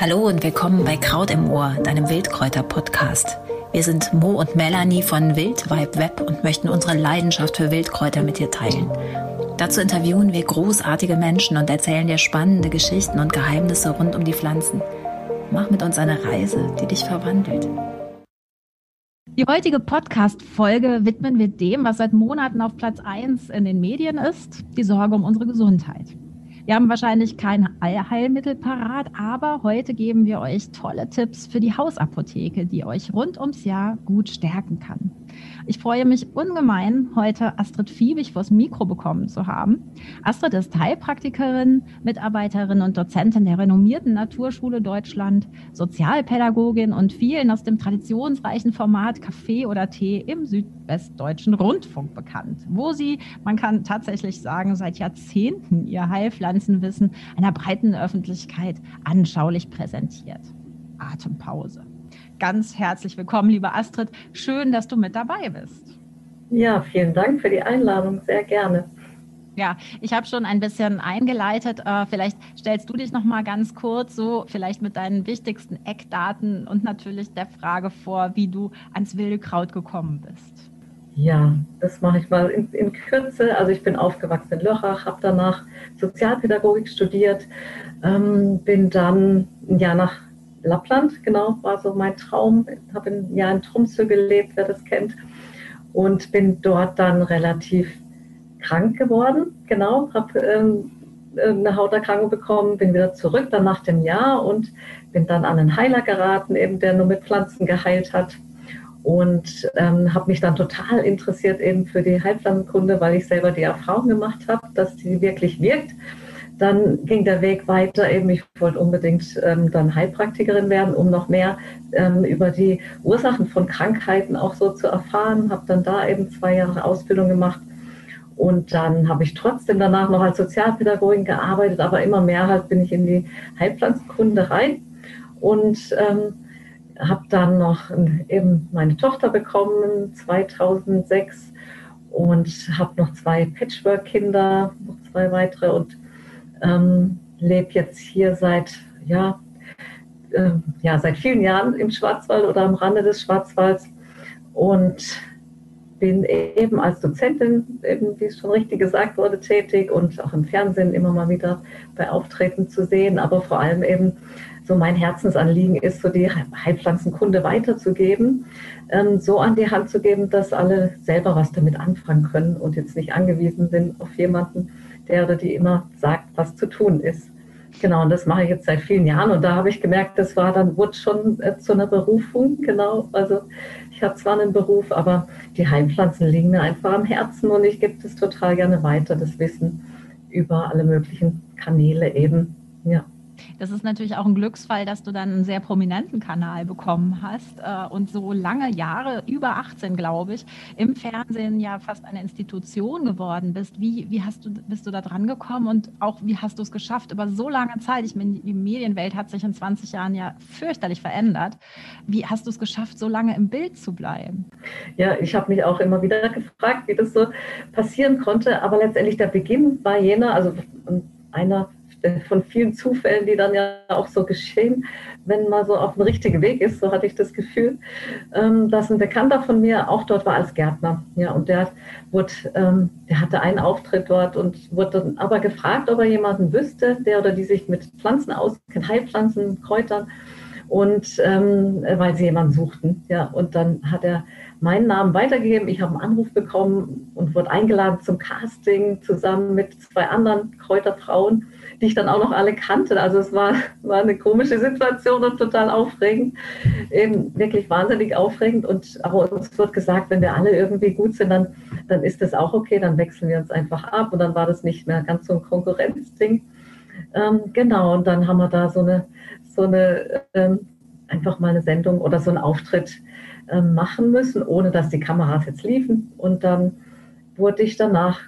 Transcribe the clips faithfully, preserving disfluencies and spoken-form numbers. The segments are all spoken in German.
Hallo und willkommen bei Kraut im Ohr, deinem Wildkräuter-Podcast. Wir sind Mo und Melanie von Wild, Web und möchten unsere Leidenschaft für Wildkräuter mit dir teilen. Dazu interviewen wir großartige Menschen und erzählen dir spannende Geschichten und Geheimnisse rund um die Pflanzen. Mach mit uns eine Reise, die dich verwandelt. Die heutige Podcast-Folge widmen wir dem, was seit Monaten auf Platz eins in den Medien ist, die Sorge um unsere Gesundheit. Wir haben wahrscheinlich kein Allheilmittel parat, aber heute geben wir euch tolle Tipps für die Hausapotheke, die euch rund ums Jahr gut stärken kann. Ich freue mich ungemein, heute Astrid Fiebich vors Mikro bekommen zu haben. Astrid ist Heilpraktikerin, Mitarbeiterin und Dozentin der renommierten Naturschule Deutschland, Sozialpädagogin und vielen aus dem traditionsreichen Format Kaffee oder Tee im Südwestdeutschen Rundfunk bekannt, wo sie, man kann tatsächlich sagen, seit Jahrzehnten ihr Heilpflanzenkurse Wissen einer breiten Öffentlichkeit anschaulich präsentiert. Atempause. Ganz herzlich willkommen, liebe Astrid. Schön, dass du mit dabei bist. Ja, vielen Dank für die Einladung. Sehr gerne. Ja, ich habe schon ein bisschen eingeleitet. Vielleicht stellst du dich noch mal ganz kurz so, vielleicht mit deinen wichtigsten Eckdaten und natürlich der Frage vor, wie du ans Wildkraut gekommen bist. Ja, das mache ich mal in, in Kürze. Also ich bin aufgewachsen in Lörrach, habe danach Sozialpädagogik studiert, ähm, bin dann ein Jahr nach Lappland, genau, war so mein Traum. Habe ein Jahr in Tromsø gelebt, wer das kennt, und bin dort dann relativ krank geworden, genau, habe ähm, eine Hauterkrankung bekommen, bin wieder zurück dann nach dem Jahr und bin dann an einen Heiler geraten, eben der nur mit Pflanzen geheilt hat. Und ähm, habe mich dann total interessiert eben für die Heilpflanzenkunde, weil ich selber die Erfahrung gemacht habe, dass die wirklich wirkt. Dann ging der Weg weiter, eben ich wollte unbedingt ähm, dann Heilpraktikerin werden, um noch mehr ähm, über die Ursachen von Krankheiten auch so zu erfahren. Habe dann da eben zwei Jahre Ausbildung gemacht und dann habe ich trotzdem danach noch als Sozialpädagogin gearbeitet, aber immer mehr halt bin ich in die Heilpflanzenkunde rein und ähm, habe dann noch eben meine Tochter bekommen, zweitausendsechs, und habe noch zwei Patchwork-Kinder, noch zwei weitere, und ähm, lebe jetzt hier seit, ja, äh, ja, seit vielen Jahren im Schwarzwald oder am Rande des Schwarzwalds und bin eben als Dozentin, eben, wie es schon richtig gesagt wurde, tätig und auch im Fernsehen immer mal wieder bei Auftritten zu sehen, aber vor allem eben so mein Herzensanliegen ist, so die Heilpflanzenkunde weiterzugeben, ähm, so an die Hand zu geben, dass alle selber was damit anfangen können und jetzt nicht angewiesen sind auf jemanden, der oder die immer sagt, was zu tun ist. Genau, und das mache ich jetzt seit vielen Jahren und da habe ich gemerkt, das war dann, wurde schon äh, zu einer Berufung, genau. Also ich habe zwar einen Beruf, aber die Heilpflanzen liegen mir einfach am Herzen und ich gebe das total gerne weiter, das Wissen über alle möglichen Kanäle eben, ja. Das ist natürlich auch ein Glücksfall, dass du dann einen sehr prominenten Kanal bekommen hast äh, und so lange Jahre, über achtzehn glaube ich, im Fernsehen ja fast eine Institution geworden bist. Wie, wie hast du, bist du da dran gekommen und auch wie hast du es geschafft? Über so lange Zeit, ich meine, die Medienwelt hat sich in zwanzig Jahren ja fürchterlich verändert. Wie hast du es geschafft, so lange im Bild zu bleiben? Ja, ich habe mich auch immer wieder gefragt, wie das so passieren konnte, aber letztendlich der Beginn war jener, also einer von vielen Zufällen, die dann ja auch so geschehen, wenn man so auf dem richtigen Weg ist, so hatte ich das Gefühl, dass ein Bekannter von mir auch dort war als Gärtner. Ja, und der, wurde, der hatte einen Auftritt dort und wurde dann aber gefragt, ob er jemanden wüsste, der oder die sich mit Pflanzen auskennt, Heilpflanzen, Kräutern, und ähm, weil sie jemanden suchten. Ja, und dann hat er meinen Namen weitergegeben, ich habe einen Anruf bekommen und wurde eingeladen zum Casting zusammen mit zwei anderen Kräuterfrauen, die ich dann auch noch alle kannte. Also es war, war eine komische Situation und total aufregend, eben wirklich wahnsinnig aufregend. Und aber uns wird gesagt, wenn wir alle irgendwie gut sind, dann, dann ist das auch okay, dann wechseln wir uns einfach ab und dann war das nicht mehr ganz so ein Konkurrenzding. Ähm, genau, und dann haben wir da so eine, so eine ähm, einfach mal eine Sendung oder so einen Auftritt ähm, machen müssen, ohne dass die Kameras jetzt liefen. Und dann wurde ich danach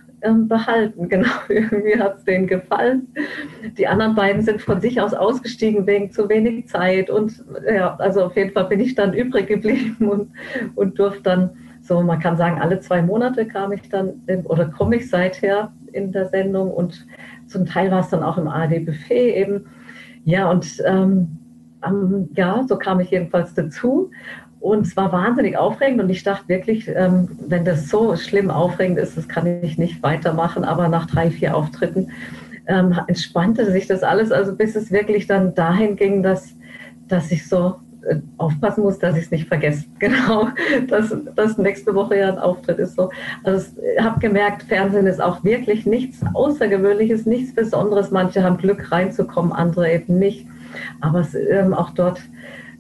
behalten. Genau, irgendwie hat es denen gefallen. Die anderen beiden sind von sich aus ausgestiegen wegen zu wenig Zeit und ja, also auf jeden Fall bin ich dann übrig geblieben und, und durfte dann so, man kann sagen, alle zwei Monate kam ich dann in, oder komme ich seither in der Sendung, und zum Teil war es dann auch im A R D-Buffet eben. Ja, und ähm, ähm, ja, so kam ich jedenfalls dazu. Und es war wahnsinnig aufregend, und ich dachte wirklich, ähm, wenn das so schlimm aufregend ist, das kann ich nicht weitermachen. Aber nach drei, vier Auftritten ähm, entspannte sich das alles, also bis es wirklich dann dahin ging, dass, dass ich so äh, aufpassen muss, dass ich es nicht vergesse. Genau, dass, dass nächste Woche ja ein Auftritt ist. So. Also ich habe gemerkt, Fernsehen ist auch wirklich nichts Außergewöhnliches, nichts Besonderes. Manche haben Glück reinzukommen, andere eben nicht. Aber es, ähm, auch dort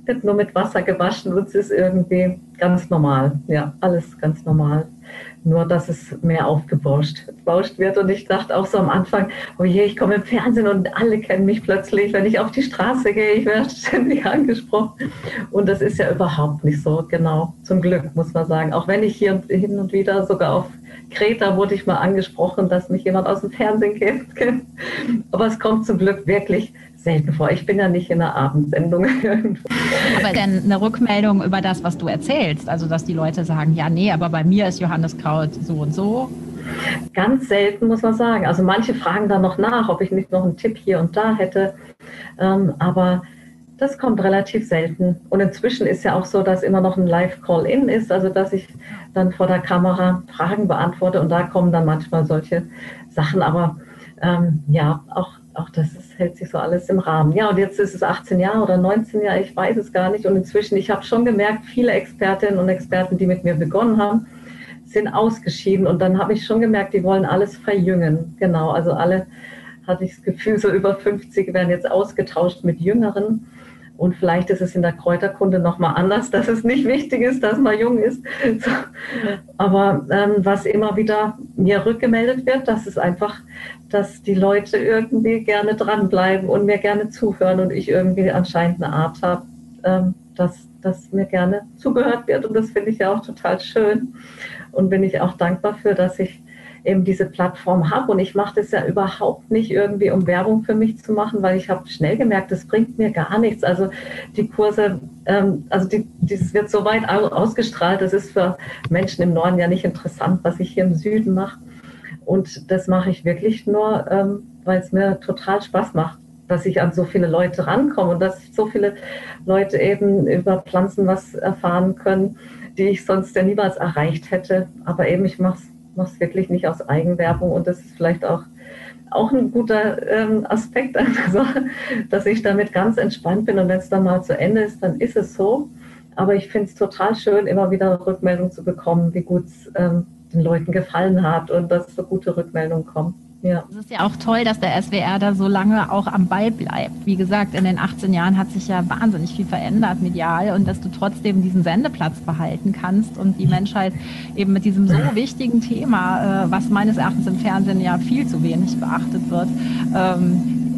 wird nur mit Wasser gewaschen, und es ist irgendwie ganz normal. Ja, alles ganz normal. Nur, dass es mehr aufgebauscht wird. Und ich dachte auch so am Anfang, oh je, ich komme im Fernsehen und alle kennen mich plötzlich. Wenn ich auf die Straße gehe, ich werde ständig angesprochen. Und das ist ja überhaupt nicht so, genau. Zum Glück, muss man sagen. Auch wenn ich hier hin und wieder, sogar auf Kreta wurde ich mal angesprochen, dass mich jemand aus dem Fernsehen kennt. Aber es kommt zum Glück wirklich selten vor. Ich bin ja nicht in einer Abendsendung. Aber dann eine Rückmeldung über das, was du erzählst. Also, dass die Leute sagen, ja, nee, aber bei mir ist Johanniskraut so und so. Ganz selten, muss man sagen. Also manche fragen dann noch nach, ob ich nicht noch einen Tipp hier und da hätte. Ähm, aber das kommt relativ selten. Und inzwischen ist ja auch so, dass immer noch ein Live-Call-In ist, also dass ich dann vor der Kamera Fragen beantworte, und da kommen dann manchmal solche Sachen. Aber ähm, ja, auch Auch das ist, hält sich so alles im Rahmen. Ja, und jetzt ist es achtzehn Jahre oder neunzehn Jahre, ich weiß es gar nicht. Und inzwischen, ich habe schon gemerkt, viele Expertinnen und Experten, die mit mir begonnen haben, sind ausgeschieden. Und dann habe ich schon gemerkt, die wollen alles verjüngen. Genau, also alle, hatte ich das Gefühl, so über fünfzig werden jetzt ausgetauscht mit Jüngeren. Und vielleicht ist es in der Kräuterkunde nochmal anders, dass es nicht wichtig ist, dass man jung ist. Aber ähm, was immer wieder mir rückgemeldet wird, das ist einfach, dass die Leute irgendwie gerne dranbleiben und mir gerne zuhören, und ich irgendwie anscheinend eine Art habe, ähm, dass, dass mir gerne zugehört wird. Und das finde ich ja auch total schön. Und bin ich auch dankbar für, dass ich eben diese Plattform habe, und ich mache das ja überhaupt nicht irgendwie, um Werbung für mich zu machen, weil ich habe schnell gemerkt, das bringt mir gar nichts. Also die Kurse, ähm, also die, das wird so weit ausgestrahlt, das ist für Menschen im Norden ja nicht interessant, was ich hier im Süden mache. Und das mache ich wirklich nur, ähm, weil es mir total Spaß macht, dass ich an so viele Leute rankomme und dass so viele Leute eben über Pflanzen was erfahren können, die ich sonst ja niemals erreicht hätte. Aber eben, ich mache es mache es wirklich nicht aus Eigenwerbung, und das ist vielleicht auch, auch ein guter ähm, Aspekt an der Sache, dass ich damit ganz entspannt bin, und wenn es dann mal zu Ende ist, dann ist es so. Aber ich finde es total schön, immer wieder Rückmeldung zu bekommen, wie gut es ähm, den Leuten gefallen hat und dass so gute Rückmeldungen kommen. Ja. Es ist ja auch toll, dass der S W R da so lange auch am Ball bleibt. Wie gesagt, in den achtzehn Jahren hat sich ja wahnsinnig viel verändert medial, und dass du trotzdem diesen Sendeplatz behalten kannst und die Menschheit eben mit diesem so wichtigen Thema, was meines Erachtens im Fernsehen ja viel zu wenig beachtet wird,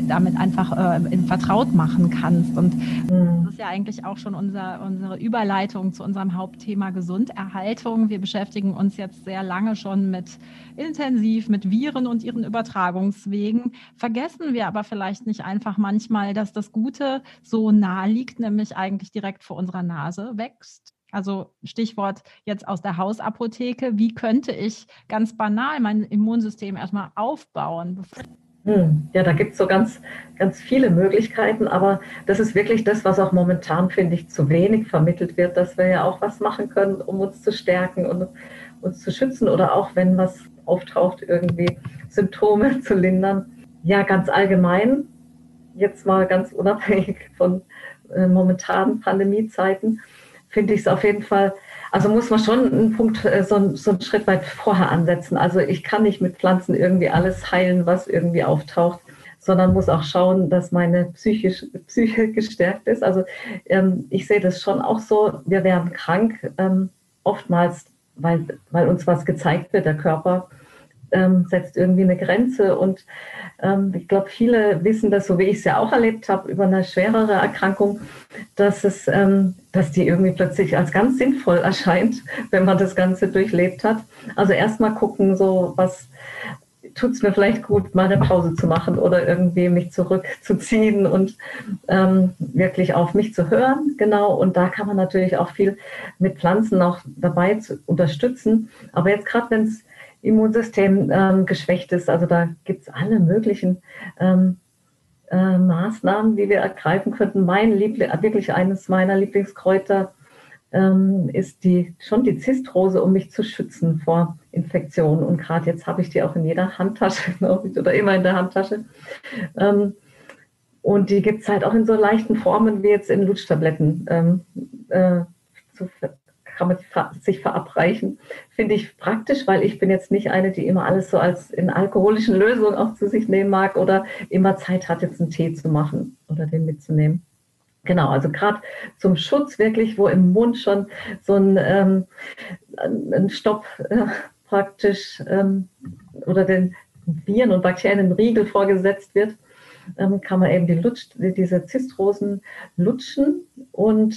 damit einfach äh, vertraut machen kannst. Und das ist ja eigentlich auch schon unser, unsere Überleitung zu unserem Hauptthema Gesunderhaltung. Wir beschäftigen uns jetzt sehr lange schon mit intensiv mit Viren und ihren Übertragungswegen. Vergessen wir aber vielleicht nicht einfach manchmal, dass das Gute so nahe liegt, nämlich eigentlich direkt vor unserer Nase wächst. Also Stichwort jetzt aus der Hausapotheke. Wie könnte ich ganz banal mein Immunsystem erstmal aufbauen, bevor Ja, da gibt es so ganz, ganz viele Möglichkeiten, aber das ist wirklich das, was auch momentan, finde ich, zu wenig vermittelt wird, dass wir ja auch was machen können, um uns zu stärken und uns zu schützen, oder auch, wenn was auftaucht, irgendwie Symptome zu lindern. Ja, ganz allgemein, jetzt mal ganz unabhängig von äh, momentanen Pandemiezeiten, finde ich es auf jeden Fall, also muss man schon einen Punkt, so, so einen Schritt weit vorher ansetzen. Also ich kann nicht mit Pflanzen irgendwie alles heilen, was irgendwie auftaucht, sondern muss auch schauen, dass meine psychische Psyche gestärkt ist. Also ähm, ich sehe das schon auch so, wir werden krank, ähm, oftmals, weil, weil uns was gezeigt wird, der Körper ähm, setzt irgendwie eine Grenze. Und ähm, ich glaube, viele wissen das, so wie ich es ja auch erlebt habe, über eine schwerere Erkrankung, dass es ähm, dass die irgendwie plötzlich als ganz sinnvoll erscheint, wenn man das Ganze durchlebt hat. Also erstmal gucken, so was tut es mir vielleicht gut, mal eine Pause zu machen oder irgendwie mich zurückzuziehen und ähm, wirklich auf mich zu hören. Genau, und da kann man natürlich auch viel mit Pflanzen auch dabei zu unterstützen. Aber jetzt gerade, wenn das Immunsystem ähm, geschwächt ist, also da gibt es alle möglichen ähm, äh, Maßnahmen, die wir ergreifen könnten. Mein Liebling, wirklich eines meiner Lieblingskräuter ähm, ist die, schon die Zistrose, um mich zu schützen vor Infektionen. Und gerade jetzt habe ich die auch in jeder Handtasche, glaube ich, oder immer in der Handtasche. Ähm, und die gibt es halt auch in so leichten Formen wie jetzt in Lutschtabletten. Ähm, äh, zu, kann man sich verabreichen. Finde ich praktisch, weil ich bin jetzt nicht eine, die immer alles so als in alkoholischen Lösungen auch zu sich nehmen mag oder immer Zeit hat, jetzt einen Tee zu machen oder den mitzunehmen. Genau, also gerade zum Schutz wirklich, wo im Mund schon so ein, ähm, ein Stopp äh, praktisch ähm, oder den Viren und Bakterien im Riegel vorgesetzt wird, ähm, kann man eben die Lutsch, diese Zistrosen lutschen und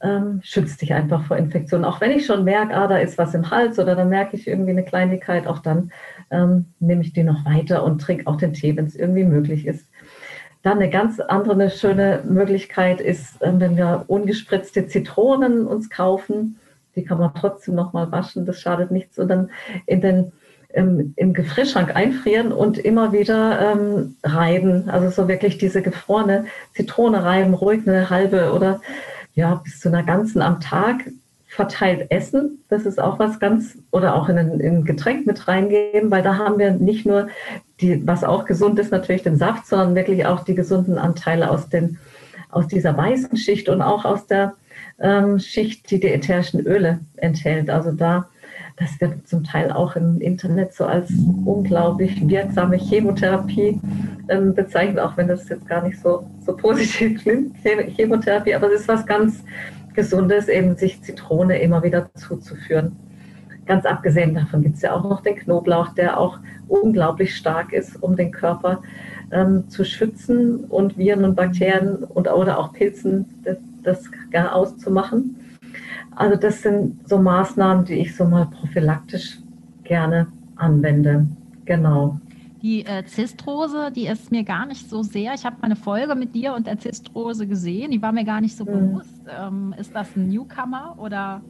Ähm, schützt dich einfach vor Infektionen. Auch wenn ich schon merke, ah, da ist was im Hals oder da merke ich irgendwie eine Kleinigkeit, auch dann ähm, nehme ich die noch weiter und trinke auch den Tee, wenn es irgendwie möglich ist. Dann eine ganz andere, eine schöne Möglichkeit ist, ähm, wenn wir ungespritzte Zitronen uns kaufen, die kann man trotzdem nochmal waschen, das schadet nichts, und dann in den Im, im Gefrierschrank einfrieren und immer wieder ähm, reiben. Also so wirklich diese gefrorene Zitrone reiben, ruhig eine halbe oder ja, bis zu einer ganzen am Tag verteilt essen. Das ist auch was ganz, oder auch in ein, in ein Getränk mit reingeben, weil da haben wir nicht nur die, was auch gesund ist, natürlich den Saft, sondern wirklich auch die gesunden Anteile aus den, aus dieser weißen Schicht und auch aus der ähm, Schicht, die die ätherischen Öle enthält. Also da Das wird zum Teil auch im Internet so als unglaublich wirksame Chemotherapie ähm, bezeichnet, auch wenn das jetzt gar nicht so, so positiv klingt, Chemotherapie. Aber es ist was ganz Gesundes, eben sich Zitrone immer wieder zuzuführen. Ganz abgesehen davon gibt es ja auch noch den Knoblauch, der auch unglaublich stark ist, um den Körper ähm, zu schützen und Viren und Bakterien und, oder auch Pilzen das, das gar auszumachen. Also das sind so Maßnahmen, die ich so mal prophylaktisch gerne anwende. Genau. Die äh, Zistrose, die ist mir gar nicht so sehr. Ich habe mal eine Folge mit dir und der Zistrose gesehen. Die war mir gar nicht so hm. bewusst. Ähm, ist das ein Newcomer oder?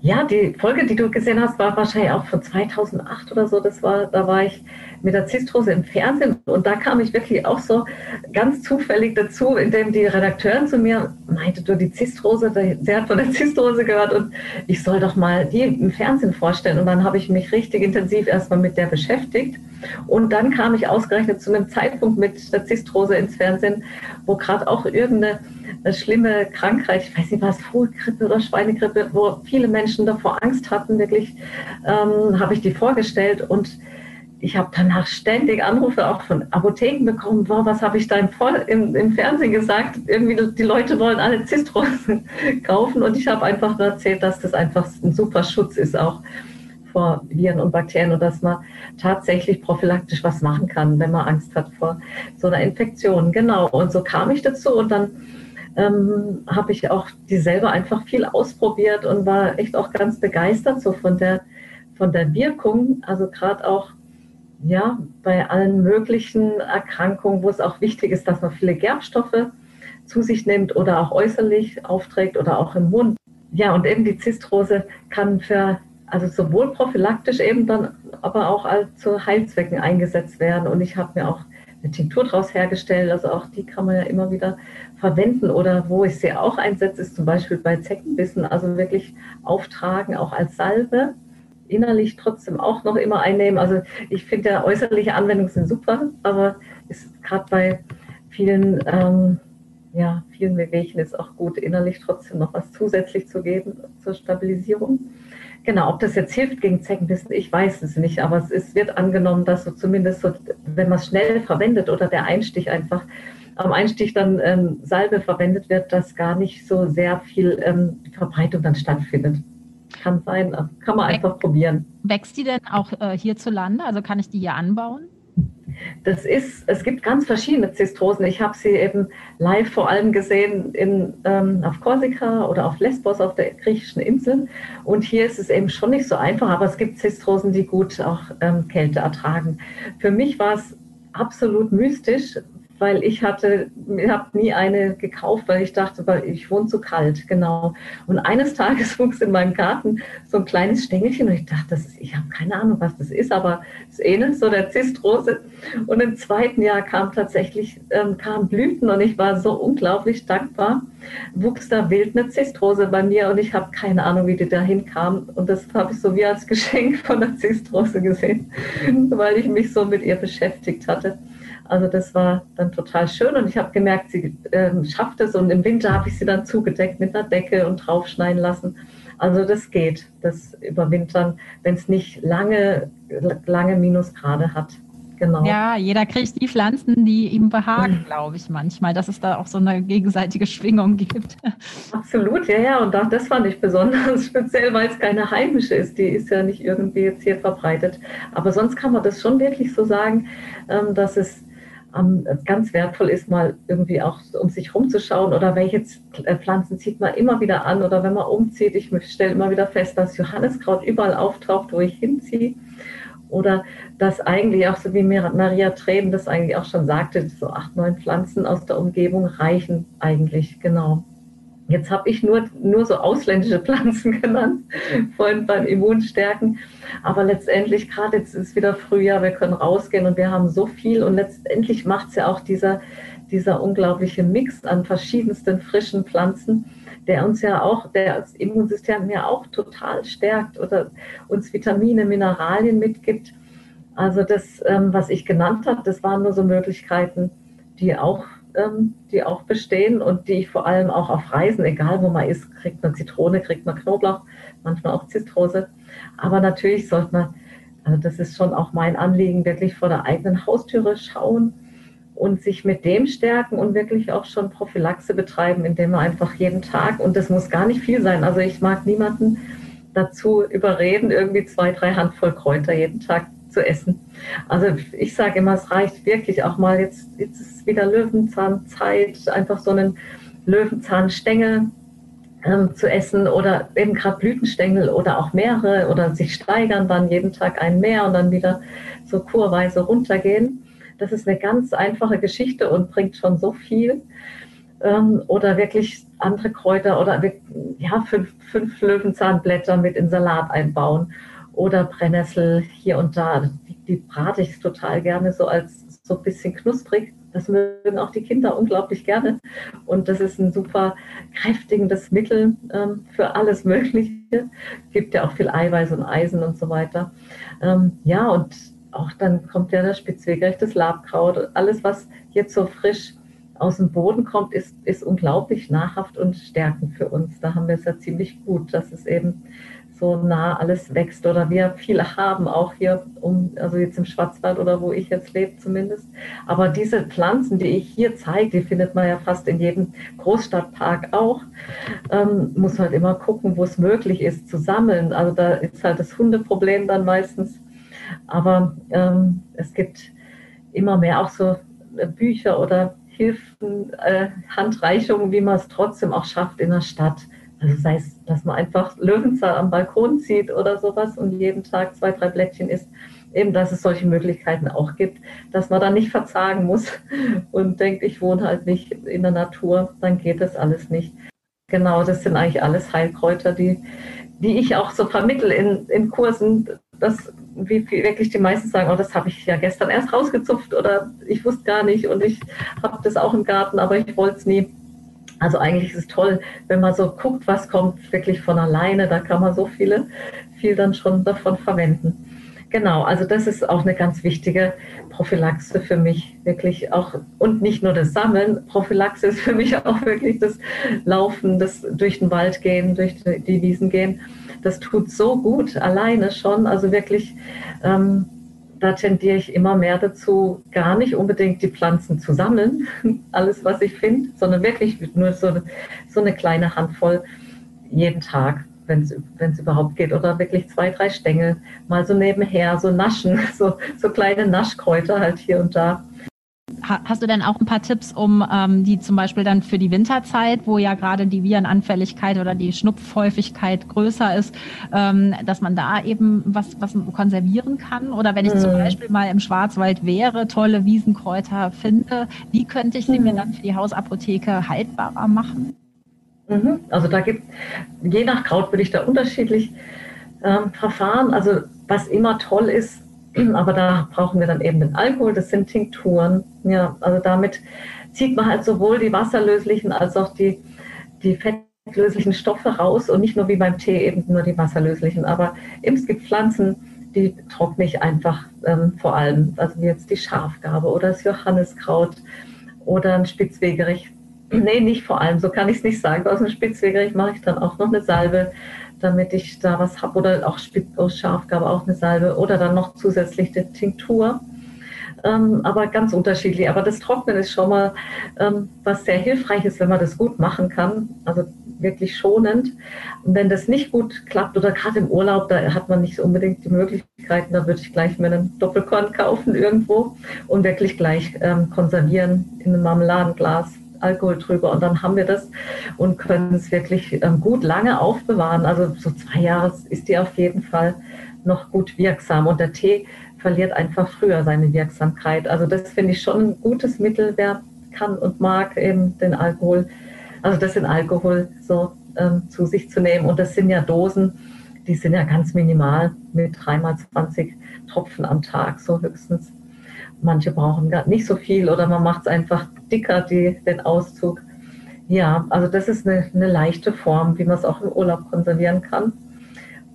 Ja, die Folge, die du gesehen hast, war wahrscheinlich auch von zweitausendacht oder so. Das war, da war ich mit der Zistrose im Fernsehen und da kam ich wirklich auch so ganz zufällig dazu, indem die Redakteurin zu mir meinte, du, die Zistrose, sie hat von der Zistrose gehört und ich soll doch mal die im Fernsehen vorstellen. Und dann habe ich mich richtig intensiv erstmal mit der beschäftigt und dann kam ich ausgerechnet zu einem Zeitpunkt mit der Zistrose ins Fernsehen, wo gerade auch irgendeine schlimme Krankheit, ich weiß nicht, was, Vogelgrippe oder Schweinegrippe, wo viele Menschen davor Angst hatten, wirklich, ähm, habe ich die vorgestellt und ich habe danach ständig Anrufe auch von Apotheken bekommen. Wow, was habe ich da im, im, im Fernsehen gesagt? Irgendwie die Leute wollen alle Zistrosen kaufen. Und ich habe einfach nur erzählt, dass das einfach ein super Schutz ist auch vor Viren und Bakterien und dass man tatsächlich prophylaktisch was machen kann, wenn man Angst hat vor so einer Infektion. Genau, und so kam ich dazu und dann ähm, habe ich auch die selber einfach viel ausprobiert und war echt auch ganz begeistert so von der, von der Wirkung. Also gerade auch ja, bei allen möglichen Erkrankungen, wo es auch wichtig ist, dass man viele Gerbstoffe zu sich nimmt oder auch äußerlich aufträgt oder auch im Mund. Ja, und eben die Zistrose kann für, also sowohl prophylaktisch eben dann, aber auch zu Heilzwecken eingesetzt werden. Und ich habe mir auch eine Tinktur daraus hergestellt, also auch die kann man ja immer wieder verwenden. Oder wo ich sie auch einsetze, ist zum Beispiel bei Zeckenbissen, also wirklich auftragen, auch als Salbe. Innerlich trotzdem auch noch immer einnehmen. Also ich finde ja äußerliche Anwendungen sind super, aber ist gerade bei vielen, ähm, ja, vielen Bewegungen ist auch gut, innerlich trotzdem noch was zusätzlich zu geben zur Stabilisierung. Genau, ob das jetzt hilft gegen Zeckenbissen, ich weiß es nicht, aber es ist, wird angenommen, dass so zumindest, so, wenn man es schnell verwendet oder der Einstich einfach, am Einstich dann ähm, Salbe verwendet wird, dass gar nicht so sehr viel ähm, Verbreitung dann stattfindet. Kann sein, kann man einfach probieren. Wächst die denn auch äh, hierzulande? Also kann ich die hier anbauen? Das ist, es gibt ganz verschiedene Zistrosen. Ich habe sie eben live vor allem gesehen in, ähm, auf Korsika oder auf Lesbos, auf der griechischen Insel. Und hier ist es eben schon nicht so einfach, aber es gibt Zistrosen, die gut auch ähm, Kälte ertragen. Für mich war es absolut mystisch, weil ich hatte, ich habe nie eine gekauft, weil ich dachte, ich wohne zu kalt, genau. Und eines Tages wuchs in meinem Garten so ein kleines Stängelchen und ich dachte, das ist, ich habe keine Ahnung, was das ist, aber es ähnelt so der Zistrose. Und im zweiten Jahr kam tatsächlich, ähm, kamen Blüten und ich war so unglaublich dankbar. Wuchs da wild eine Zistrose bei mir und ich habe keine Ahnung, wie die dahin kam. Und das habe ich so wie als Geschenk von der Zistrose gesehen, weil ich mich so mit ihr beschäftigt hatte. Also das war dann total schön und ich habe gemerkt, sie äh, schafft es und im Winter habe ich sie dann zugedeckt mit einer Decke und draufschneiden lassen. Also das geht, das Überwintern, wenn es nicht lange, lange Minusgrade hat. Genau. Ja, jeder kriegt die Pflanzen, die ihm behagen, glaube ich manchmal, dass es da auch so eine gegenseitige Schwingung gibt. Absolut, ja, ja, und das fand ich besonders speziell, weil es keine heimische ist, die ist ja nicht irgendwie jetzt hier verbreitet. Aber sonst kann man das schon wirklich so sagen, dass es ganz wertvoll ist, mal irgendwie auch um sich rumzuschauen oder welche Pflanzen zieht man immer wieder an oder wenn man umzieht. Ich stelle immer wieder fest, dass Johanniskraut überall auftaucht, wo ich hinziehe. Oder dass eigentlich auch so wie Maria Tränen das eigentlich auch schon sagte, so acht, neun Pflanzen aus der Umgebung reichen eigentlich, genau. Jetzt habe ich nur, nur so ausländische Pflanzen genannt, vorhin beim Immunstärken. Aber letztendlich, gerade jetzt ist wieder Frühjahr, wir können rausgehen und wir haben so viel. Und letztendlich macht es ja auch dieser, dieser unglaubliche Mix an verschiedensten frischen Pflanzen, der uns ja auch, der das Immunsystem ja auch total stärkt oder uns Vitamine, Mineralien mitgibt. Also das, was ich genannt habe, das waren nur so Möglichkeiten, die auch, die auch bestehen und die ich vor allem auch auf Reisen, egal wo man ist, kriegt man Zitrone, kriegt man Knoblauch, manchmal auch Zistrose. Aber natürlich sollte man, also das ist schon auch mein Anliegen, wirklich vor der eigenen Haustüre schauen und sich mit dem stärken und wirklich auch schon Prophylaxe betreiben, indem man einfach jeden Tag, und das muss gar nicht viel sein, also ich mag niemanden dazu überreden, irgendwie zwei, drei Handvoll Kräuter jeden Tag zu essen. Also ich sage immer, es reicht wirklich auch mal, jetzt, jetzt ist wieder Löwenzahnzeit, einfach so einen Löwenzahnstängel ähm, zu essen oder eben gerade Blütenstängel oder auch mehrere oder sich steigern, dann jeden Tag einen mehr und dann wieder so kurweise runtergehen. Das ist eine ganz einfache Geschichte und bringt schon so viel. Oder wirklich andere Kräuter oder ja, fünf, fünf Löwenzahnblätter mit in Salat einbauen. Oder Brennnessel hier und da. Die, die brate ich total gerne so als so ein bisschen knusprig. Das mögen auch die Kinder unglaublich gerne. Und das ist ein super kräftigendes Mittel ähm, für alles Mögliche. Gibt ja auch viel Eiweiß und Eisen und so weiter. Ähm, ja, und auch dann kommt ja das Spitzwegerich, das Labkraut. Alles, was jetzt so frisch aus dem Boden kommt, ist, ist unglaublich nahrhaft und stärkend für uns. Da haben wir es ja ziemlich gut, dass es eben so nah alles wächst. Oder wir viele haben auch hier, um, also jetzt im Schwarzwald oder wo ich jetzt lebe zumindest. Aber diese Pflanzen, die ich hier zeige, die findet man ja fast in jedem Großstadtpark auch. Ähm, muss halt immer gucken, wo es möglich ist, zu sammeln. Also da ist halt das Hundeproblem dann meistens. Aber ähm, es gibt immer mehr auch so Bücher oder Hilfen, äh, Handreichungen, wie man es trotzdem auch schafft in der Stadt. Also sei es, dass man einfach Löwenzahn am Balkon zieht oder sowas und jeden Tag zwei, drei Blättchen isst, eben, dass es solche Möglichkeiten auch gibt, dass man dann nicht verzagen muss und denkt, ich wohne halt nicht in der Natur, dann geht das alles nicht. Genau, das sind eigentlich alles Heilkräuter, die, die ich auch so vermittle in, in Kursen, dass wie wirklich die meisten sagen, oh, das habe ich ja gestern erst rausgezupft oder ich wusste gar nicht und ich habe das auch im Garten, aber ich wollte es nie. Also eigentlich ist es toll, wenn man so guckt, was kommt wirklich von alleine, da kann man so viele, viel dann schon davon verwenden. Genau, also das ist auch eine ganz wichtige Prophylaxe für mich, wirklich auch, und nicht nur das Sammeln, Prophylaxe ist für mich auch wirklich das Laufen, das durch den Wald gehen, durch die Wiesen gehen. Das tut so gut, alleine schon, also wirklich, ähm, da tendiere ich immer mehr dazu, gar nicht unbedingt die Pflanzen zu sammeln, alles was ich finde, sondern wirklich nur so eine, so eine kleine Handvoll jeden Tag. wenn es überhaupt geht, oder wirklich zwei, drei Stängel mal so nebenher, so naschen, so, so kleine Naschkräuter halt hier und da. Hast du denn auch ein paar Tipps, um ähm, die zum Beispiel dann für die Winterzeit, wo ja gerade die Virenanfälligkeit oder die Schnupfhäufigkeit größer ist, ähm, dass man da eben was, was konservieren kann? Oder wenn ich hm. zum Beispiel mal im Schwarzwald wäre, tolle Wiesenkräuter finde, wie könnte ich sie hm. mir dann für die Hausapotheke haltbarer machen? Mhm. Also da gibt es, je nach Kraut würde ich da unterschiedlich ähm, verfahren. Also was immer toll ist, aber da brauchen wir dann eben den Alkohol, das sind Tinkturen. Ja, also damit zieht man halt sowohl die wasserlöslichen als auch die, die fettlöslichen Stoffe raus und nicht nur wie beim Tee eben nur die wasserlöslichen. Aber eben es gibt Pflanzen, die trockne ich einfach ähm, vor allem. Also wie jetzt die Schafgarbe oder das Johanniskraut oder ein Spitzwegerich. Nee, nicht vor allem, so kann ich es nicht sagen. Aus dem Spitzwegerich mache ich dann auch noch eine Salbe, damit ich da was habe, oder auch Schafgarbe, auch eine Salbe, oder dann noch zusätzlich die Tinktur. Ähm, aber ganz unterschiedlich. Aber das Trocknen ist schon mal ähm, was sehr Hilfreiches, wenn man das gut machen kann, also wirklich schonend. Und wenn das nicht gut klappt, oder gerade im Urlaub, da hat man nicht unbedingt die Möglichkeiten, da würde ich gleich mir einen Doppelkorn kaufen irgendwo und wirklich gleich ähm, konservieren in einem Marmeladenglas. Alkohol drüber, und dann haben wir das und können es wirklich ähm, gut lange aufbewahren. Also so zwei Jahre ist die auf jeden Fall noch gut wirksam, und der Tee verliert einfach früher seine Wirksamkeit. Also das finde ich schon ein gutes Mittel, wer kann und mag, eben den Alkohol, also das in Alkohol so ähm, zu sich zu nehmen. Und das sind ja Dosen, die sind ja ganz minimal mit drei mal zwanzig Tropfen am Tag, so höchstens. Manche brauchen gar nicht so viel, oder man macht es einfach dicker, die, den Auszug. Ja, also das ist eine, eine leichte Form, wie man es auch im Urlaub konservieren kann.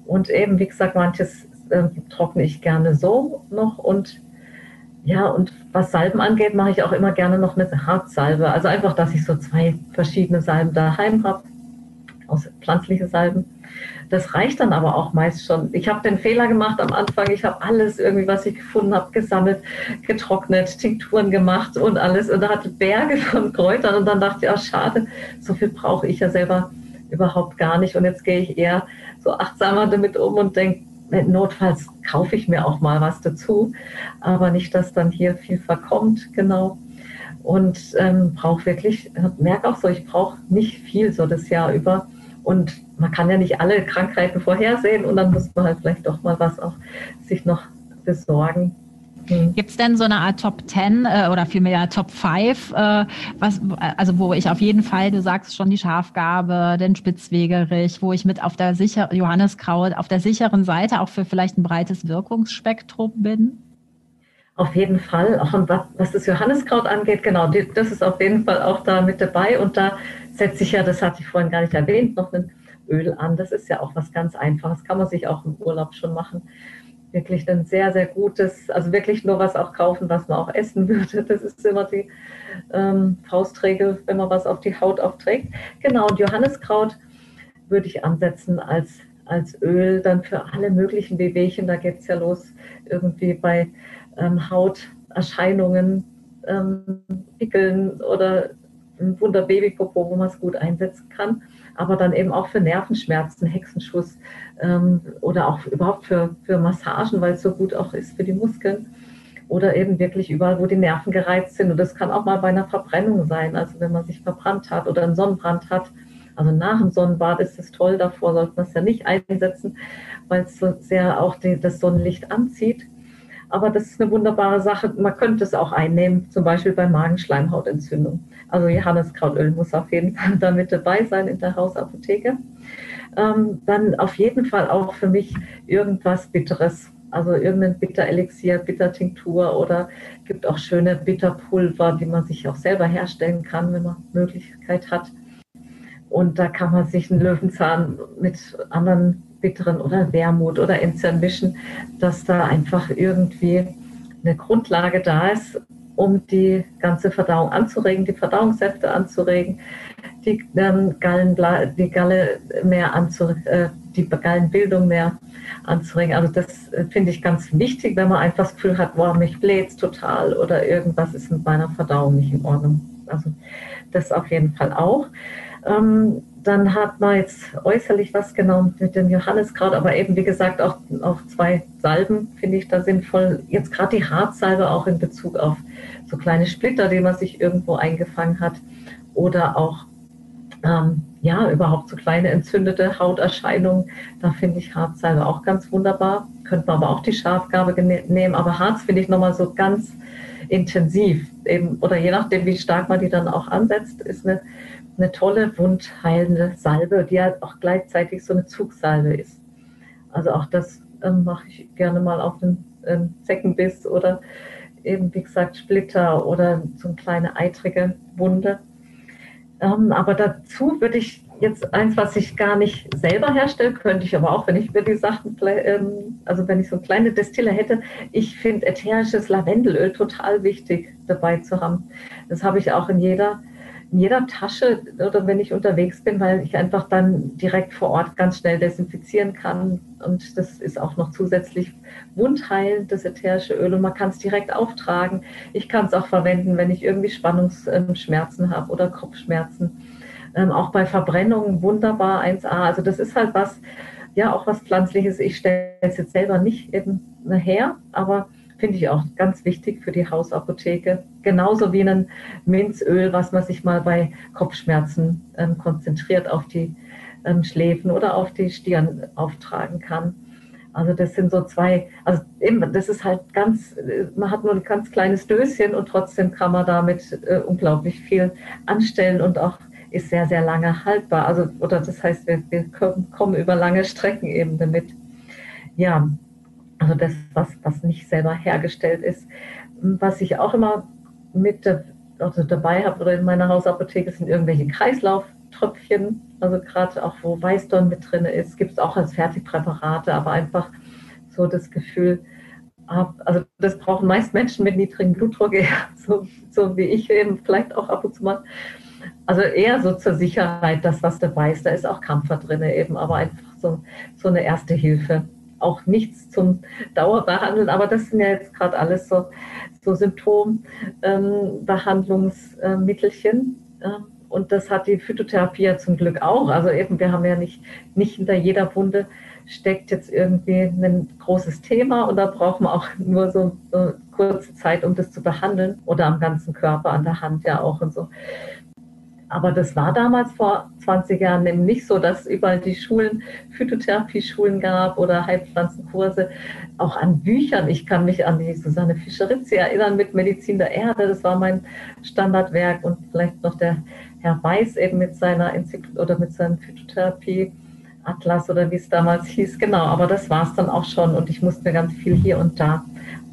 Und eben, wie gesagt, manches äh, trockne ich gerne so noch. Und ja, und was Salben angeht, mache ich auch immer gerne noch eine Harzsalbe. Also einfach, dass ich so zwei verschiedene Salben daheim habe, aus pflanzlichen Salben. Das reicht dann aber auch meist schon. Ich habe den Fehler gemacht am Anfang. Ich habe alles irgendwie, was ich gefunden habe, gesammelt, getrocknet, Tinkturen gemacht und alles. Und da hatte Berge von Kräutern, und dann dachte ich, ach schade, so viel brauche ich ja selber überhaupt gar nicht. Und jetzt gehe ich eher so achtsamer damit um und denke, notfalls kaufe ich mir auch mal was dazu. Aber nicht, dass dann hier viel verkommt, genau. Und ähm, brauche wirklich, merke auch so, ich brauche nicht viel so das Jahr über. Und man kann ja nicht alle Krankheiten vorhersehen, und dann muss man halt vielleicht doch mal was auch sich noch besorgen. Hm. Gibt es denn so eine Art Top zehn äh, oder vielmehr Top fünf, äh, was, also wo ich auf jeden Fall, du sagst schon, die Schafgarbe, den Spitzwegerich, wo ich mit auf der sicher Johanniskraut auf der sicheren Seite auch für vielleicht ein breites Wirkungsspektrum bin? Auf jeden Fall, auch was das Johanniskraut angeht, genau, das ist auf jeden Fall auch da mit dabei. Und da setze ich ja, das hatte ich vorhin gar nicht erwähnt, noch ein Öl an. Das ist ja auch was ganz Einfaches, kann man sich auch im Urlaub schon machen. Wirklich ein sehr, sehr gutes, also wirklich nur was auch kaufen, was man auch essen würde. Das ist immer die ähm, Faustregel, wenn man was auf die Haut aufträgt. Genau, und Johanniskraut würde ich ansetzen als, als Öl, dann für alle möglichen Wehwehchen. Da geht es ja los irgendwie bei Ähm, Hauterscheinungen, ähm, Pickeln oder ein Wunderbabypopo, wo man es gut einsetzen kann. Aber dann eben auch für Nervenschmerzen, Hexenschuss ähm, oder auch überhaupt für, für Massagen, weil es so gut auch ist für die Muskeln. Oder eben wirklich überall, wo die Nerven gereizt sind. Und das kann auch mal bei einer Verbrennung sein, also wenn man sich verbrannt hat oder einen Sonnenbrand hat. Also nach dem Sonnenbad ist es toll, davor sollte man es ja nicht einsetzen, weil es so sehr auch die, das Sonnenlicht anzieht. Aber das ist eine wunderbare Sache. Man könnte es auch einnehmen, zum Beispiel bei Magenschleimhautentzündung. Also Johanniskrautöl muss auf jeden Fall da mit dabei sein in der Hausapotheke. Ähm, dann auf jeden Fall auch für mich irgendwas Bitteres. Also irgendein Bitterelixier, Bittertinktur, oder gibt auch schöne Bitterpulver, die man sich auch selber herstellen kann, wenn man Möglichkeit hat. Und da kann man sich einen Löwenzahn mit anderen bitteren oder Wermut oder Enzian mischen, dass da einfach irgendwie eine Grundlage da ist, um die ganze Verdauung anzuregen, die Verdauungssäfte anzuregen, die, ähm, Gallenbla- die, Galle mehr anzure- äh, die Gallenbildung mehr anzuregen. Also das äh, finde ich ganz wichtig, wenn man einfach das Gefühl hat, boah, mich bläht's total oder irgendwas ist mit meiner Verdauung nicht in Ordnung. Also das auf jeden Fall auch. Ähm, Dann hat man jetzt äußerlich was genommen mit dem Johanniskraut, aber eben wie gesagt auch, auch zwei Salben finde ich da sinnvoll. Jetzt gerade die Harzsalbe auch in Bezug auf so kleine Splitter, die man sich irgendwo eingefangen hat oder auch ähm, ja überhaupt so kleine entzündete Hauterscheinungen. Da finde ich Harzsalbe auch ganz wunderbar. Könnte man aber auch die Schafgarbe nehmen, aber Harz finde ich nochmal so ganz intensiv eben, oder je nachdem wie stark man die dann auch ansetzt, ist eine eine tolle wundheilende Salbe, die ja auch gleichzeitig so eine Zugsalbe ist. Also auch das ähm, mache ich gerne mal auf den ähm, Zeckenbiss oder eben, wie gesagt, Splitter oder so eine kleine eitrige Wunde. Ähm, aber dazu würde ich jetzt eins, was ich gar nicht selber herstelle, könnte ich aber auch, wenn ich mir die Sachen, ähm, also wenn ich so eine kleine Destille hätte, ich finde ätherisches Lavendelöl total wichtig dabei zu haben. Das habe ich auch in jeder in jeder Tasche oder wenn ich unterwegs bin, weil ich einfach dann direkt vor Ort ganz schnell desinfizieren kann. Und das ist auch noch zusätzlich wundheilend, das ätherische Öl. Und man kann es direkt auftragen. Ich kann es auch verwenden, wenn ich irgendwie Spannungsschmerzen habe oder Kopfschmerzen. Ähm, auch bei Verbrennungen wunderbar, eins A. Also das ist halt was, ja auch was Pflanzliches. Ich stelle es jetzt selber nicht eben her, aber finde ich auch ganz wichtig für die Hausapotheke. Genauso wie ein Minzöl, was man sich mal bei Kopfschmerzen ähm, konzentriert auf die ähm, Schläfen oder auf die Stirn auftragen kann. Also das sind so zwei, also eben, das ist halt ganz, man hat nur ein ganz kleines Döschen und trotzdem kann man damit äh, unglaublich viel anstellen und auch ist sehr, sehr lange haltbar. Also, oder das heißt, wir, wir kommen über lange Strecken eben damit. Ja. Also das, was, was nicht selber hergestellt ist. Was ich auch immer mit also dabei habe oder in meiner Hausapotheke sind irgendwelche Kreislauftröpfchen. Also gerade auch, wo Weißdorn mit drin ist, gibt es auch als Fertigpräparate, aber einfach so das Gefühl, also das brauchen meist Menschen mit niedrigem Blutdruck, eher so, so wie ich eben vielleicht auch ab und zu mal. Also eher so zur Sicherheit, das, was dabei ist. Da ist auch Kampfer drin eben, aber einfach so, so eine erste Hilfe. Auch nichts zum Dauerbehandeln, aber das sind ja jetzt gerade alles so, so Symptombehandlungsmittelchen. Ähm, ähm, und das hat die Phytotherapie ja zum Glück auch. Also eben, wir haben ja nicht, nicht hinter jeder Wunde steckt jetzt irgendwie ein großes Thema und da braucht man auch nur so, so kurze Zeit, um das zu behandeln oder am ganzen Körper, an der Hand ja auch und so. Aber das war damals vor zwanzig Jahren eben nicht so, dass überall die Schulen, Phytotherapie-Schulen gab oder Heilpflanzenkurse, auch an Büchern. Ich kann mich an die Susanne Fischeritzi erinnern mit Medizin der Erde, das war mein Standardwerk und vielleicht noch der Herr Weiß eben mit seiner Enzykl- oder mit seinem Phytotherapie-Atlas oder wie es damals hieß, genau, aber das war es dann auch schon und ich musste mir ganz viel hier und da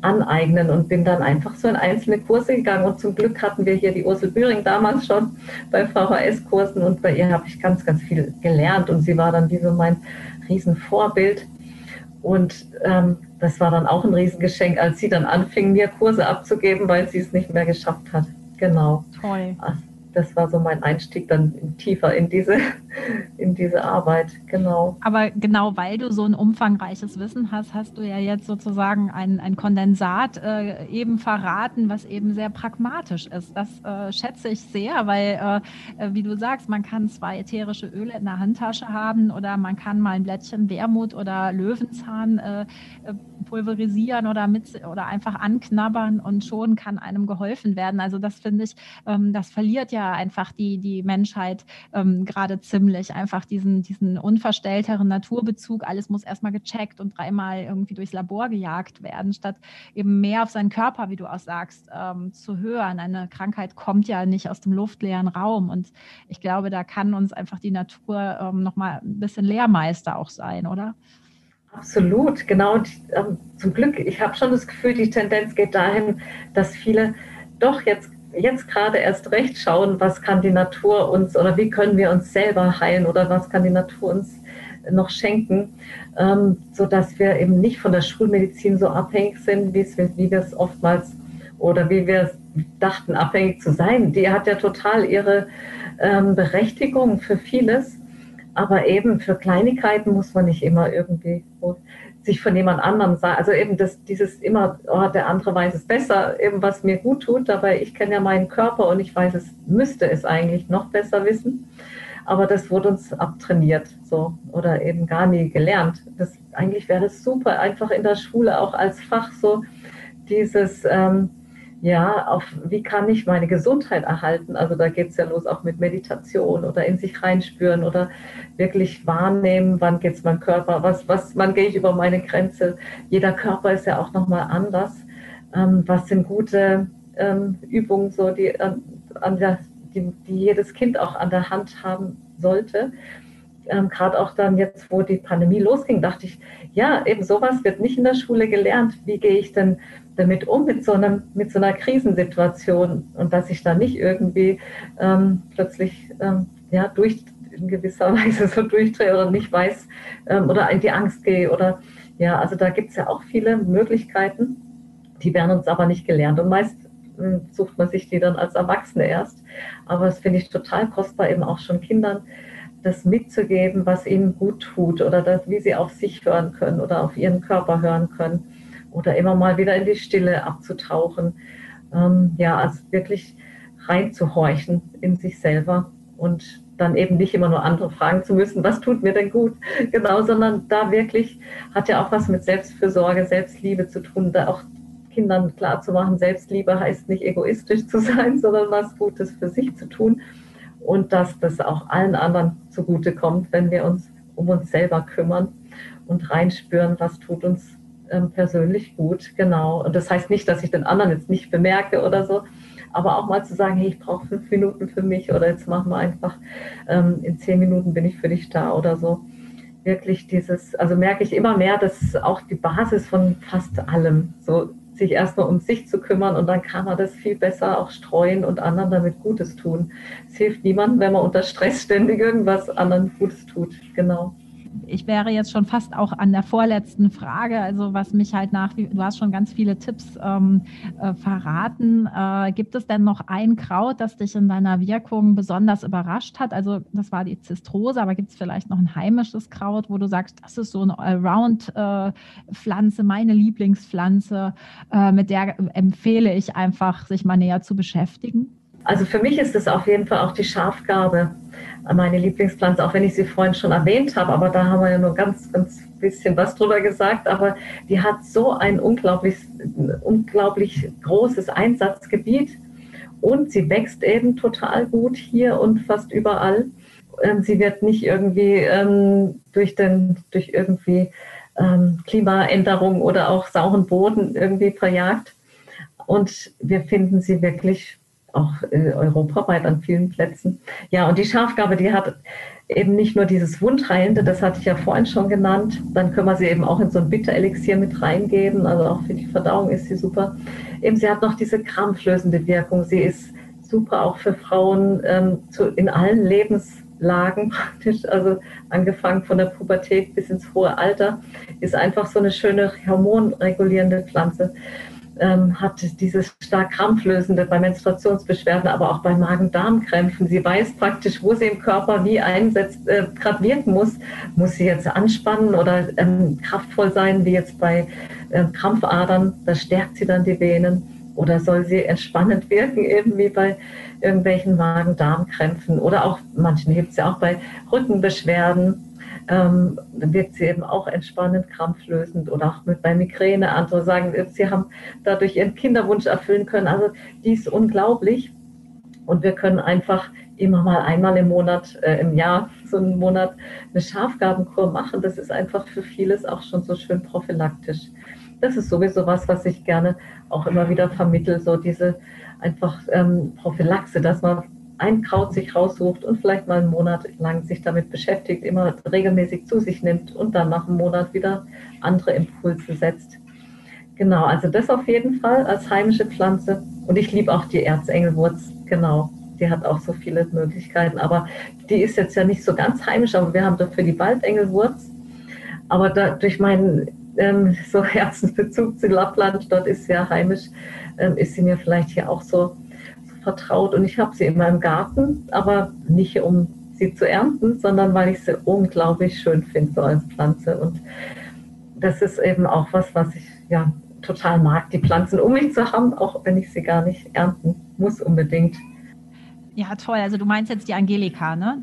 aneignen und bin dann einfach so in einzelne Kurse gegangen und zum Glück hatten wir hier die Ursel Bühring damals schon bei V H S-Kursen und bei ihr habe ich ganz, ganz viel gelernt und sie war dann wie so mein Riesenvorbild und ähm, das war dann auch ein Riesengeschenk, als sie dann anfing, mir Kurse abzugeben, weil sie es nicht mehr geschafft hat. Genau. Toll. Das war so mein Einstieg dann tiefer in diese, in diese Arbeit, genau. Aber genau, weil du so ein umfangreiches Wissen hast, hast du ja jetzt sozusagen ein, ein Kondensat äh, eben verraten, was eben sehr pragmatisch ist. Das äh, schätze ich sehr, weil, äh, wie du sagst, man kann zwei ätherische Öle in der Handtasche haben oder man kann mal ein Blättchen Wermut oder Löwenzahn äh, pulverisieren oder, mit, oder einfach anknabbern und schon kann einem geholfen werden. Also das finde ich, ähm, das verliert ja einfach die, die Menschheit ähm, gerade ziemlich, einfach diesen, diesen unverstellteren Naturbezug, alles muss erstmal gecheckt und dreimal irgendwie durchs Labor gejagt werden, statt eben mehr auf seinen Körper, wie du auch sagst, ähm, zu hören. Eine Krankheit kommt ja nicht aus dem luftleeren Raum und ich glaube, da kann uns einfach die Natur ähm, nochmal ein bisschen Lehrmeister auch sein, oder? Absolut, genau. Und, ähm, zum Glück, ich habe schon das Gefühl, die Tendenz geht dahin, dass viele doch jetzt jetzt gerade erst recht schauen, was kann die Natur uns oder wie können wir uns selber heilen oder was kann die Natur uns noch schenken, ähm, sodass wir eben nicht von der Schulmedizin so abhängig sind, wie wir es oftmals oder wie wir dachten, abhängig zu sein. Die hat ja total ihre ähm, Berechtigung für vieles, aber eben für Kleinigkeiten muss man nicht immer irgendwie sich von jemand anderem sagen, also eben das, dieses immer, oh, der andere weiß es besser, eben was mir gut tut, dabei ich kenne ja meinen Körper und ich weiß es, müsste es eigentlich noch besser wissen, aber das wurde uns abtrainiert so oder eben gar nie gelernt. Das, eigentlich wäre es super, einfach in der Schule auch als Fach so dieses, ähm, ja, auf wie kann ich meine Gesundheit erhalten? Also da geht es ja los auch mit Meditation oder in sich reinspüren oder wirklich wahrnehmen, wann geht es meinem Körper, was, was, wann gehe ich über meine Grenze? Jeder Körper ist ja auch nochmal anders. Ähm, was sind gute ähm, Übungen, so, die, an, an der, die, die jedes Kind auch an der Hand haben sollte? Ähm, Gerade auch dann jetzt, wo die Pandemie losging, dachte ich, ja, eben sowas wird nicht in der Schule gelernt. Wie gehe ich denn damit um, mit so, einem, mit so einer Krisensituation, und dass ich da nicht irgendwie ähm, plötzlich ähm, ja, durch, in gewisser Weise so durchdrehe oder nicht weiß ähm, oder in die Angst gehe. Oder, ja, also da gibt es ja auch viele Möglichkeiten, die werden uns aber nicht gelernt. Und meist äh, sucht man sich die dann als Erwachsene erst. Aber das finde ich total kostbar, eben auch schon Kindern das mitzugeben, was ihnen gut tut oder das, wie sie auf sich hören können oder auf ihren Körper hören können. Oder immer mal wieder in die Stille abzutauchen, ähm, ja, also wirklich reinzuhorchen in sich selber und dann eben nicht immer nur andere fragen zu müssen, was tut mir denn gut, genau, sondern da wirklich, hat ja auch was mit Selbstfürsorge, Selbstliebe zu tun, da auch Kindern klarzumachen, Selbstliebe heißt nicht egoistisch zu sein, sondern was Gutes für sich zu tun und dass das auch allen anderen zugutekommt, wenn wir uns um uns selber kümmern und reinspüren, was tut uns persönlich gut, genau. Und das heißt nicht, dass ich den anderen jetzt nicht bemerke oder so, aber auch mal zu sagen, hey, ich brauche fünf Minuten für mich oder jetzt machen wir einfach, ähm, in zehn Minuten bin ich für dich da oder so. Wirklich dieses, also merke ich immer mehr, dass auch die Basis von fast allem, so sich erstmal um sich zu kümmern und dann kann man das viel besser auch streuen und anderen damit Gutes tun. Es hilft niemandem, wenn man unter Stress ständig irgendwas anderen Gutes tut, genau. Ich wäre jetzt schon fast auch an der vorletzten Frage, also was mich halt nach, du hast schon ganz viele Tipps ähm, äh, verraten. Äh, gibt es denn noch ein Kraut, das dich in deiner Wirkung besonders überrascht hat? Also das war die Zistrose, aber gibt es vielleicht noch ein heimisches Kraut, wo du sagst, das ist so eine Allround-Pflanze, äh, meine Lieblingspflanze, äh, mit der empfehle ich einfach, sich mal näher zu beschäftigen? Also für mich ist es auf jeden Fall auch die Schafgarbe, meine Lieblingspflanze, auch wenn ich sie vorhin schon erwähnt habe, aber da haben wir ja nur ganz, ganz bisschen was drüber gesagt, aber die hat so ein unglaublich, unglaublich großes Einsatzgebiet und sie wächst eben total gut hier und fast überall. Sie wird nicht irgendwie ähm, durch den, durch irgendwie ähm, Klimaänderung oder auch sauren Boden irgendwie verjagt und wir finden sie wirklich auch europaweit an vielen Plätzen. Ja, und die Schafgarbe, die hat eben nicht nur dieses Wundheilende, das hatte ich ja vorhin schon genannt, dann können wir sie eben auch in so ein Bitterelixier mit reingeben, also auch für die Verdauung ist sie super. Eben, sie hat noch diese krampflösende Wirkung, sie ist super auch für Frauen ähm, zu, in allen Lebenslagen praktisch, also angefangen von der Pubertät bis ins hohe Alter, ist einfach so eine schöne hormonregulierende Pflanze. Hat dieses stark krampflösende bei Menstruationsbeschwerden, aber auch bei Magen-Darm-Krämpfen. Sie weiß praktisch, wo sie im Körper wie einsetzt, äh, gerade wirken muss. Muss sie jetzt anspannen oder ähm, kraftvoll sein, wie jetzt bei äh, Krampfadern, da stärkt sie dann die Venen. Oder soll sie entspannend wirken, eben wie bei irgendwelchen Magen-Darm-Krämpfen. Oder auch, manchen hebt sie auch bei Rückenbeschwerden. Ähm, dann wirkt sie eben auch entspannend, krampflösend oder auch mit bei Migräne. Andere sagen, sie haben dadurch ihren Kinderwunsch erfüllen können. Also die ist unglaublich und wir können einfach immer mal einmal im Monat, äh, im Jahr so einen Monat eine Schafgarbenkur machen. Das ist einfach für vieles auch schon so schön prophylaktisch. Das ist sowieso was, was ich gerne auch immer wieder vermittle, so diese einfach ähm, Prophylaxe, dass man ein Kraut sich raussucht und vielleicht mal einen Monat lang sich damit beschäftigt, immer regelmäßig zu sich nimmt und dann nach einem Monat wieder andere Impulse setzt. Genau, also das auf jeden Fall als heimische Pflanze. Und ich liebe auch die Erzengelwurz, genau. Die hat auch so viele Möglichkeiten, aber die ist jetzt ja nicht so ganz heimisch, aber wir haben dafür die Waldengelwurz. Aber da, durch meinen ähm, so Herzensbezug zu Lappland, dort ist sie ja heimisch, ähm, ist sie mir vielleicht hier auch so vertraut und ich habe sie in meinem Garten, aber nicht um sie zu ernten, sondern weil ich sie unglaublich schön finde so als Pflanze und das ist eben auch was, was ich ja total mag, die Pflanzen um mich zu haben, auch wenn ich sie gar nicht ernten muss unbedingt. Ja, toll, also du meinst jetzt die Angelika, ne?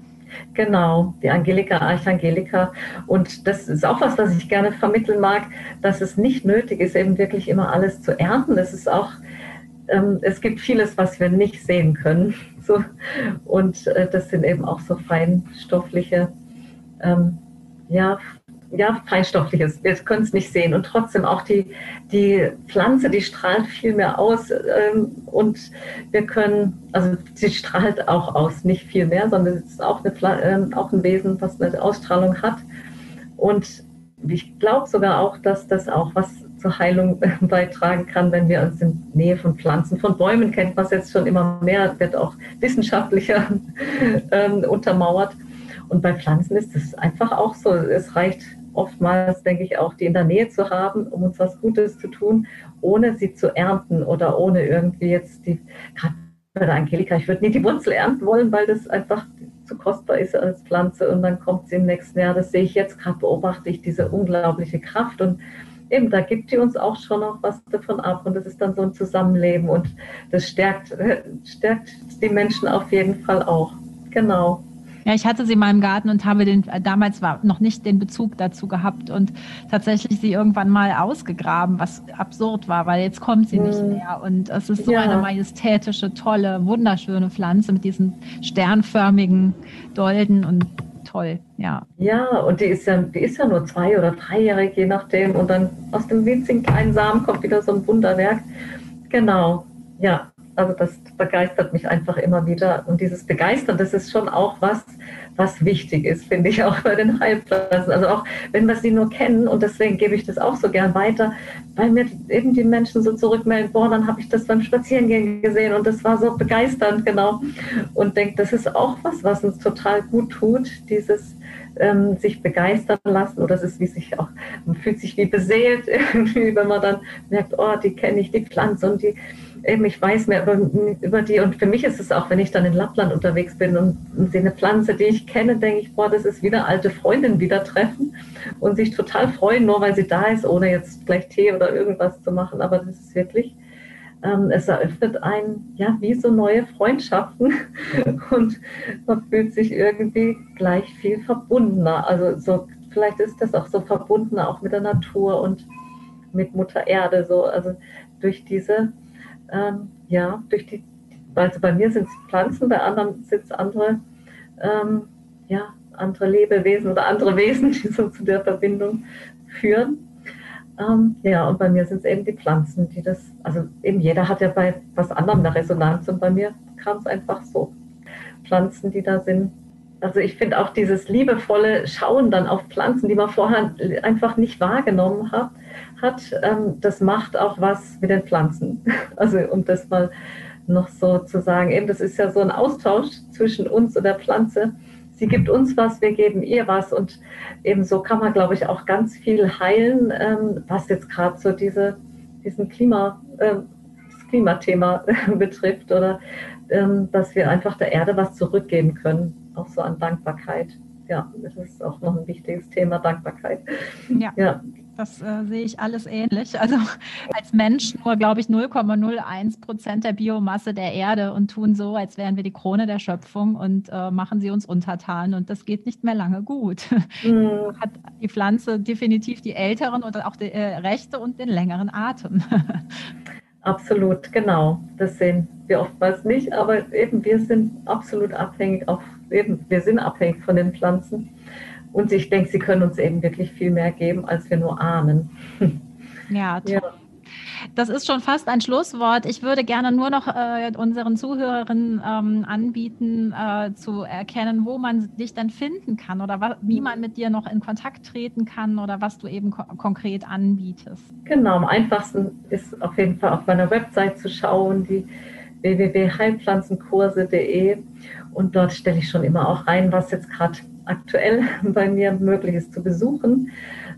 Genau, die Angelika, Archangelika. Und das ist auch was, was ich gerne vermitteln mag, dass es nicht nötig ist, eben wirklich immer alles zu ernten. Es ist auch, ähm, es gibt vieles, was wir nicht sehen können. So. Und äh, das sind eben auch so feinstoffliche, ähm, ja, ja, feinstoffliches. Wir können es nicht sehen. Und trotzdem auch die, die Pflanze, die strahlt viel mehr aus. Ähm, und wir können, also sie strahlt auch aus, nicht viel mehr, sondern es ist auch, eine, äh, auch ein Wesen, was eine Ausstrahlung hat. Und ich glaube sogar auch, dass das auch was zur Heilung äh, beitragen kann, wenn wir uns in Nähe von Pflanzen, von Bäumen kennt, was jetzt schon immer mehr wird, auch wissenschaftlicher ähm, untermauert. Und bei Pflanzen ist es einfach auch so. Es reicht oftmals, denke ich, auch die in der Nähe zu haben, um uns was Gutes zu tun, ohne sie zu ernten oder ohne irgendwie jetzt die, gerade bei der Angelika, ich würde nie die Wurzel ernten wollen, weil das einfach zu kostbar ist als Pflanze und dann kommt sie im nächsten Jahr. Das sehe ich jetzt gerade, beobachte ich diese unglaubliche Kraft und eben, da gibt die uns auch schon noch was davon ab und das ist dann so ein Zusammenleben und das stärkt, stärkt die Menschen auf jeden Fall auch. Genau. Ja, ich hatte sie mal im Garten und habe den damals war noch nicht den Bezug dazu gehabt und tatsächlich sie irgendwann mal ausgegraben, was absurd war, weil jetzt kommt sie nicht mehr. Und es ist so ja. eine majestätische, tolle, wunderschöne Pflanze mit diesen sternförmigen Dolden und toll, ja. Ja, und die ist ja, die ist ja nur zwei- oder dreijährig, je nachdem. Und dann aus dem winzigen kleinen Samen kommt wieder so ein Wunderwerk. Genau, ja. Also das begeistert mich einfach immer wieder. Und dieses Begeistern, das ist schon auch was, was wichtig ist, finde ich, auch bei den Heilpflanzen. Also auch, wenn wir sie nur kennen, und deswegen gebe ich das auch so gern weiter, weil mir eben die Menschen so zurückmelden, boah, dann habe ich das beim Spazierengehen gesehen und das war so begeisternd, genau. Und denke, das ist auch was, was uns total gut tut, dieses ähm, sich begeistern lassen. Oder es ist wie sich auch, man fühlt sich wie beseelt irgendwie, wenn man dann merkt, oh, die kenne ich, die Pflanze und die eben, ich weiß mehr über, über die und für mich ist es auch, wenn ich dann in Lappland unterwegs bin und, und sehe eine Pflanze, die ich kenne, denke ich, boah, das ist wieder alte Freundin wieder treffen und sich total freuen, nur weil sie da ist, ohne jetzt vielleicht Tee oder irgendwas zu machen, aber das ist wirklich, ähm, es eröffnet einen, ja, wie so neue Freundschaften und man fühlt sich irgendwie gleich viel verbundener, also so, vielleicht ist das auch so verbundener, auch mit der Natur und mit Mutter Erde, so, also durch diese Ähm, ja, durch die, also bei mir sind es Pflanzen, bei anderen sind es andere, ähm, ja, andere Lebewesen oder andere Wesen, die so zu der Verbindung führen. Ähm, ja, und bei mir sind es eben die Pflanzen, die das, also eben jeder hat ja bei was anderem eine Resonanz und bei mir kam es einfach so. Pflanzen, die da sind. Also ich finde auch dieses liebevolle Schauen dann auf Pflanzen, die man vorher einfach nicht wahrgenommen hat, hat ähm, das macht auch was mit den Pflanzen. Also um das mal noch so zu sagen, eben das ist ja so ein Austausch zwischen uns und der Pflanze. Sie gibt uns was, wir geben ihr was und eben so kann man, glaube ich, auch ganz viel heilen, ähm, was jetzt gerade so diese, diesen Klima, äh, das Klimathema betrifft oder ähm, dass wir einfach der Erde was zurückgeben können. Auch so an Dankbarkeit. Ja, das ist auch noch ein wichtiges Thema, Dankbarkeit. Ja, ja. das äh, sehe ich alles ähnlich. Also als Mensch nur, glaube ich, null Komma null eins Prozent der Biomasse der Erde und tun so, als wären wir die Krone der Schöpfung und äh, machen sie uns untertan. Und das geht nicht mehr lange gut. Mhm. Hat die Pflanze definitiv die älteren und auch die äh, rechte und den längeren Atem. Absolut, genau. Das sehen wir oftmals nicht, aber eben wir sind absolut abhängig, auch eben wir sind abhängig von den Pflanzen. Und ich denke, sie können uns eben wirklich viel mehr geben, als wir nur ahnen. Ja, toll. Ja. Das ist schon fast ein Schlusswort. Ich würde gerne nur noch äh, unseren Zuhörerinnen ähm, anbieten, äh, zu erkennen, wo man dich dann finden kann oder wa- wie man mit dir noch in Kontakt treten kann oder was du eben ko- konkret anbietest. Genau, am einfachsten ist auf jeden Fall auf meiner Website zu schauen, die w w w punkt heilpflanzenkurse punkt de und dort stelle ich schon immer auch rein, was jetzt gerade aktuell bei mir möglich ist zu besuchen.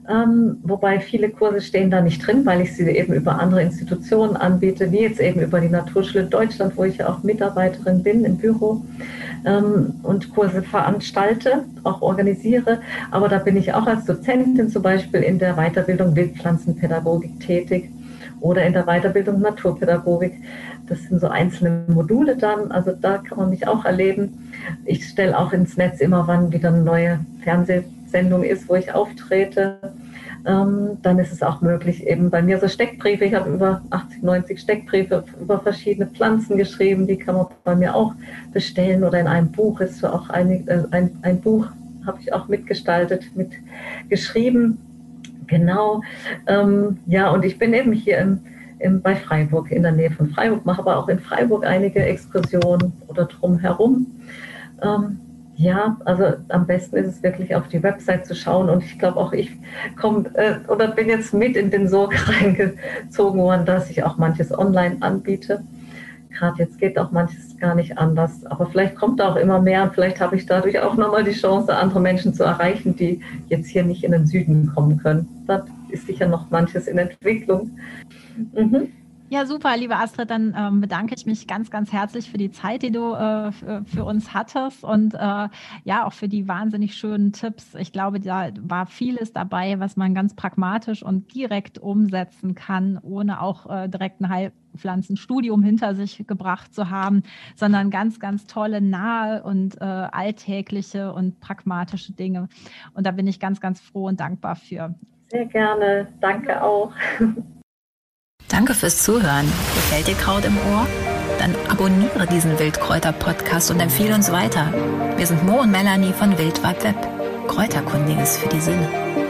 Ähm, wobei viele Kurse stehen da nicht drin, weil ich sie eben über andere Institutionen anbiete, wie jetzt eben über die Naturschule Deutschland, wo ich ja auch Mitarbeiterin bin im Büro ähm, und Kurse veranstalte, auch organisiere. Aber da bin ich auch als Dozentin zum Beispiel in der Weiterbildung Wildpflanzenpädagogik tätig. oder in der Weiterbildung Naturpädagogik. Das sind so einzelne Module dann, also da kann man mich auch erleben. Ich stelle auch ins Netz immer, wann wieder eine neue Fernsehsendung ist, wo ich auftrete. Ähm, dann ist es auch möglich, eben bei mir so Steckbriefe, ich habe über achtzig, neunzig Steckbriefe über verschiedene Pflanzen geschrieben, die kann man bei mir auch bestellen oder in einem Buch, ist so auch ein, äh, ein, ein Buch habe ich auch mitgestaltet, mitgeschrieben. Genau, ähm, ja, und ich bin eben hier im, im, bei Freiburg, in der Nähe von Freiburg, mache aber auch in Freiburg einige Exkursionen oder drumherum. Ähm, ja, also am besten ist es wirklich auf die Website zu schauen, und ich glaube auch ich komme äh, oder bin jetzt mit in den Sog reingezogen worden, dass ich auch manches online anbiete. Gerade jetzt geht auch manches gar nicht anders, aber vielleicht kommt da auch immer mehr und vielleicht habe ich dadurch auch nochmal die Chance, andere Menschen zu erreichen, die jetzt hier nicht in den Süden kommen können. Da ist sicher noch manches in Entwicklung. Mhm. Ja, super, liebe Astrid, dann ähm, bedanke ich mich ganz, ganz herzlich für die Zeit, die du äh, für, für uns hattest, und äh, ja, auch für die wahnsinnig schönen Tipps. Ich glaube, da war vieles dabei, was man ganz pragmatisch und direkt umsetzen kann, ohne auch äh, direkt einen Heil Pflanzenstudium hinter sich gebracht zu haben, sondern ganz, ganz tolle, nahe und äh, alltägliche und pragmatische Dinge. Und da bin ich ganz, ganz froh und dankbar für. Sehr gerne. Danke auch. Danke fürs Zuhören. Gefällt dir Kraut im Ohr? Dann abonniere diesen Wildkräuter-Podcast und empfehle uns weiter. Wir sind Mo und Melanie von Wild, Web, Web. Kräuterkundiges für die Sinne.